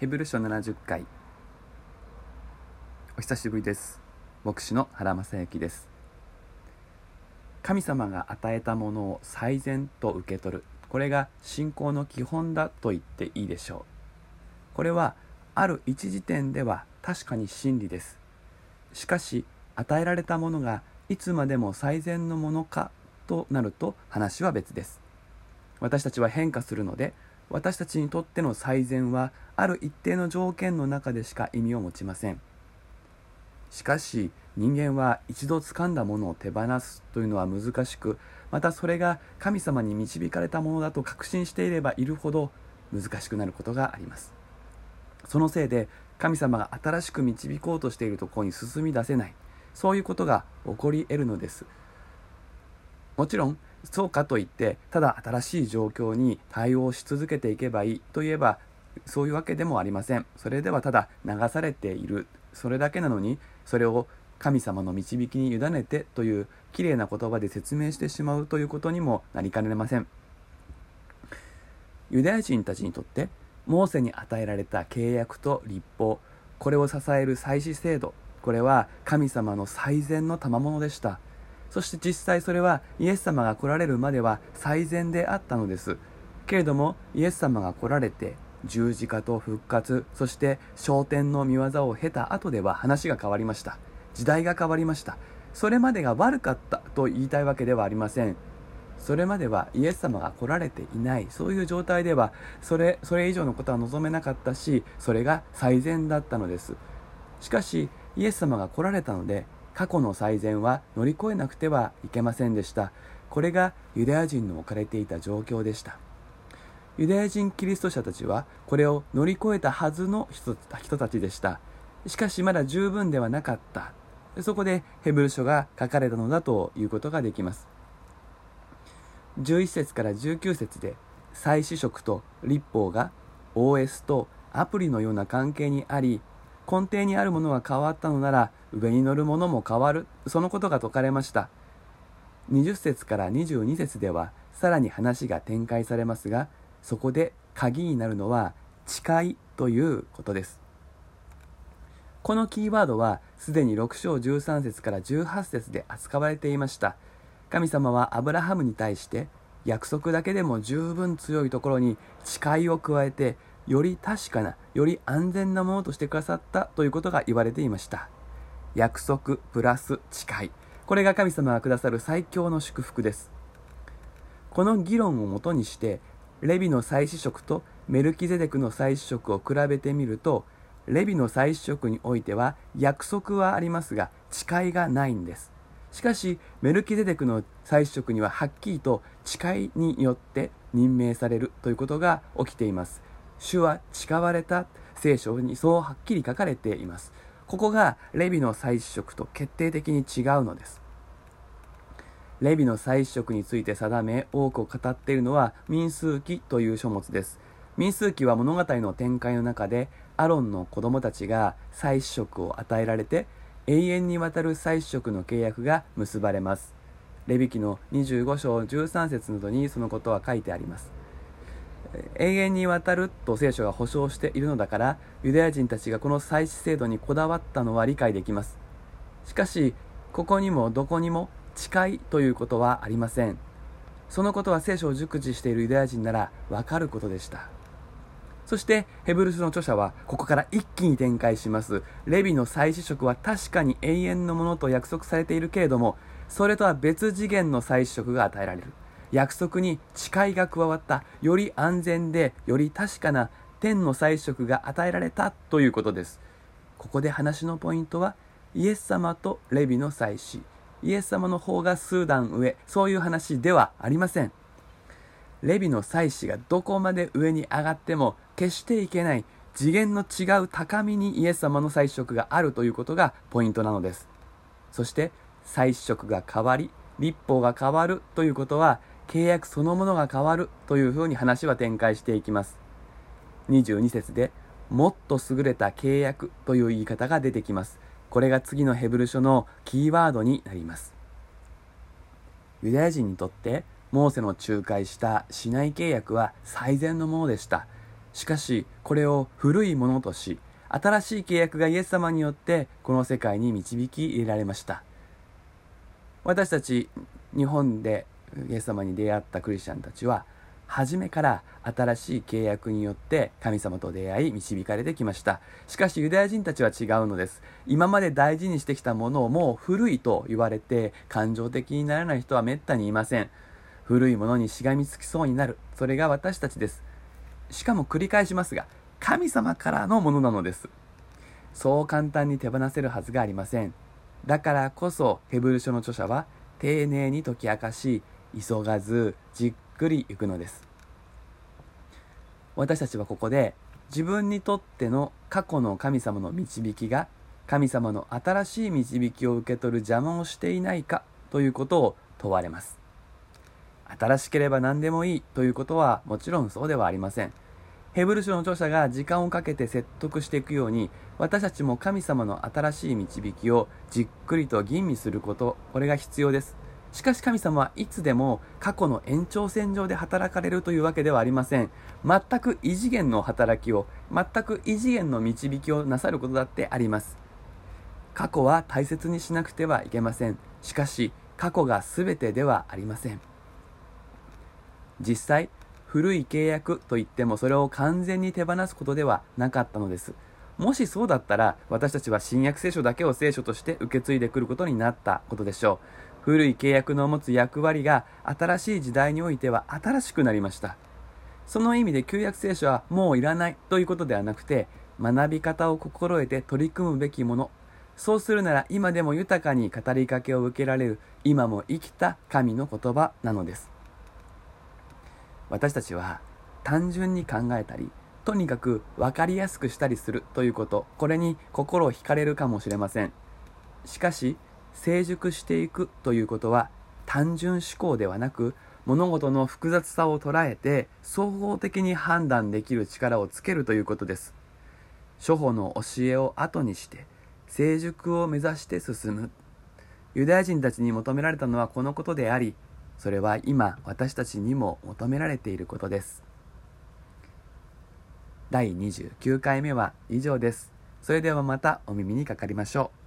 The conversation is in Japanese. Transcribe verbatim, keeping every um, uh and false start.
ヘブル書ななじゅっかい、お久しぶりです。牧師の原正幸です。神様が与えたものを最善と受け取る、これが信仰の基本だと言っていいでしょう。これはある一時点では確かに真理です。しかし与えられたものがいつまでも最善のものかとなると話は別です。私たちは変化するので、私たちにとっての最善はある一定の条件の中でしか意味を持ちません。しかし人間は一度掴んだものを手放すというのは難しく、またそれが神様に導かれたものだと確信していればいるほど難しくなることがあります。そのせいで神様が新しく導こうとしているところに進み出せない、そういうことが起こり得るのです。もちろんそうかといってただ新しい状況に対応し続けていけばいいといえばそういうわけでもありません。それではただ流されている、それだけなのに、それを神様の導きに委ねてというきれいな言葉で説明してしまうということにもなりかねません。ユダヤ人たちにとってモーセに与えられた契約と律法、これを支える祭司制度、これは神様の最善の賜物でした。そして実際それはイエス様が来られるまでは最善であったのです。けれどもイエス様が来られて十字架と復活、そして昇天の御業を経た後では話が変わりました。時代が変わりました。それまでが悪かったと言いたいわけではありません。それまではイエス様が来られていない、そういう状態ではそれ、それ以上のことは望めなかったし、それが最善だったのです。しかしイエス様が来られたので、過去の最善は乗り越えなくてはいけませんでした。これがユダヤ人の置かれていた状況でした。ユダヤ人キリスト者たちはこれを乗り越えたはずの人、人たちでした。しかしまだ十分ではなかった。そこでヘブル書が書かれたのだということができます。じゅういっせつからじゅうきゅうせつで祭司職と律法が オーエス とアプリのような関係にあり、根底にあるものが変わったのなら上に乗るものも変わる、そのことが説かれました。にじゅっせつからにじゅうにせつではさらに話が展開されますが、そこで鍵になるのは誓いということです。このキーワードはすでにろく章じゅうさんせつからじゅうはっせつで扱われていました。神様はアブラハムに対して約束だけでも十分強いところに誓いを加えて、より確かな、より安全なものとしてくださったということが言われていました。約束プラス誓い。これが神様がくださる最強の祝福です。この議論をもとにして、レビの祭司職とメルキゼデクの祭司職を比べてみると、レビの祭司職においては約束はありますが、誓いがないんです。しかし、メルキゼデクの祭司職にははっきりと誓いによって任命されるということが起きています。主は誓われた、聖書にそうはっきり書かれています。ここがレビの祭司職と決定的に違うのです。レビの祭司職について定め多くを語っているのは民数記という書物です。民数記は物語の展開の中でアロンの子供たちが祭司職を与えられて、永遠にわたる祭司職の契約が結ばれます。レビ記のにじゅうご章じゅうさん節などにそのことは書いてあります。永遠にわたると聖書が保証しているのだから、ユダヤ人たちがこの祭祀制度にこだわったのは理解できます。しかしここにもどこにも誓いということはありません。そのことは聖書を熟知しているユダヤ人ならわかることでした。そしてヘブル書の著者はここから一気に展開します。レビの祭祀職は確かに永遠のものと約束されているけれども、それとは別次元の祭祀職が与えられる。約束に誓いが加わった、より安全でより確かな天の祭司職が与えられたということです。ここで話のポイントはイエス様とレビの祭司、イエス様の方が数段上、そういう話ではありません。レビの祭司がどこまで上に上がっても決していけない次元の違う高みにイエス様の祭司職があるということがポイントなのです。そして祭司職が変わり律法が変わるということは契約そのものが変わるというふうに話は展開していきます。にじゅうに節でもっと優れた契約という言い方が出てきます。これが次のヘブル書のキーワードになります。ユダヤ人にとってモーセの仲介したシナイ契約は最善のものでした。しかしこれを古いものとし、新しい契約がイエス様によってこの世界に導き入れられました。私たち日本でイエス様に出会ったクリスチャンたちは、初めから新しい契約によって神様と出会い導かれてきました。しかしユダヤ人たちは違うのです。今まで大事にしてきたものをもう古いと言われて感情的にならない人はめったにいません。古いものにしがみつきそうになる、それが私たちです。しかも繰り返しますが、神様からのものなのです。そう簡単に手放せるはずがありません。だからこそヘブル書の著者は丁寧に解き明かし、急がずじっくり行くのです。私たちはここで自分にとっての過去の神様の導きが神様の新しい導きを受け取る邪魔をしていないかということを問われます。新しければ何でもいいということはもちろんそうではありません。ヘブル書の著者が時間をかけて説得していくように、私たちも神様の新しい導きをじっくりと吟味すること、これが必要です。しかし神様はいつでも過去の延長線上で働かれるというわけではありません。全く異次元の働きを、全く異次元の導きをなさることだってあります。過去は大切にしなくてはいけません。しかし過去が全てではありません。実際、古い契約といってもそれを完全に手放すことではなかったのです。もしそうだったら、私たちは新約聖書だけを聖書として受け継いでくることになったことでしょう。古い契約の持つ役割が新しい時代においては新しくなりました。その意味で旧約聖書はもういらないということではなくて、学び方を心得て取り組むべきもの。そうするなら今でも豊かに語りかけを受けられる、今も生きた神の言葉なのです。私たちは単純に考えたり、とにかく分かりやすくしたりするということ、これに心を惹かれるかもしれません。しかし、成熟していくということは単純思考ではなく、物事の複雑さを捉えて総合的に判断できる力をつけるということです。初歩の教えを後にして成熟を目指して進む、ユダヤ人たちに求められたのはこのことであり、それは今私たちにも求められていることです。だいにじゅうきゅうかいめは以上です。それではまたお耳にかかりましょう。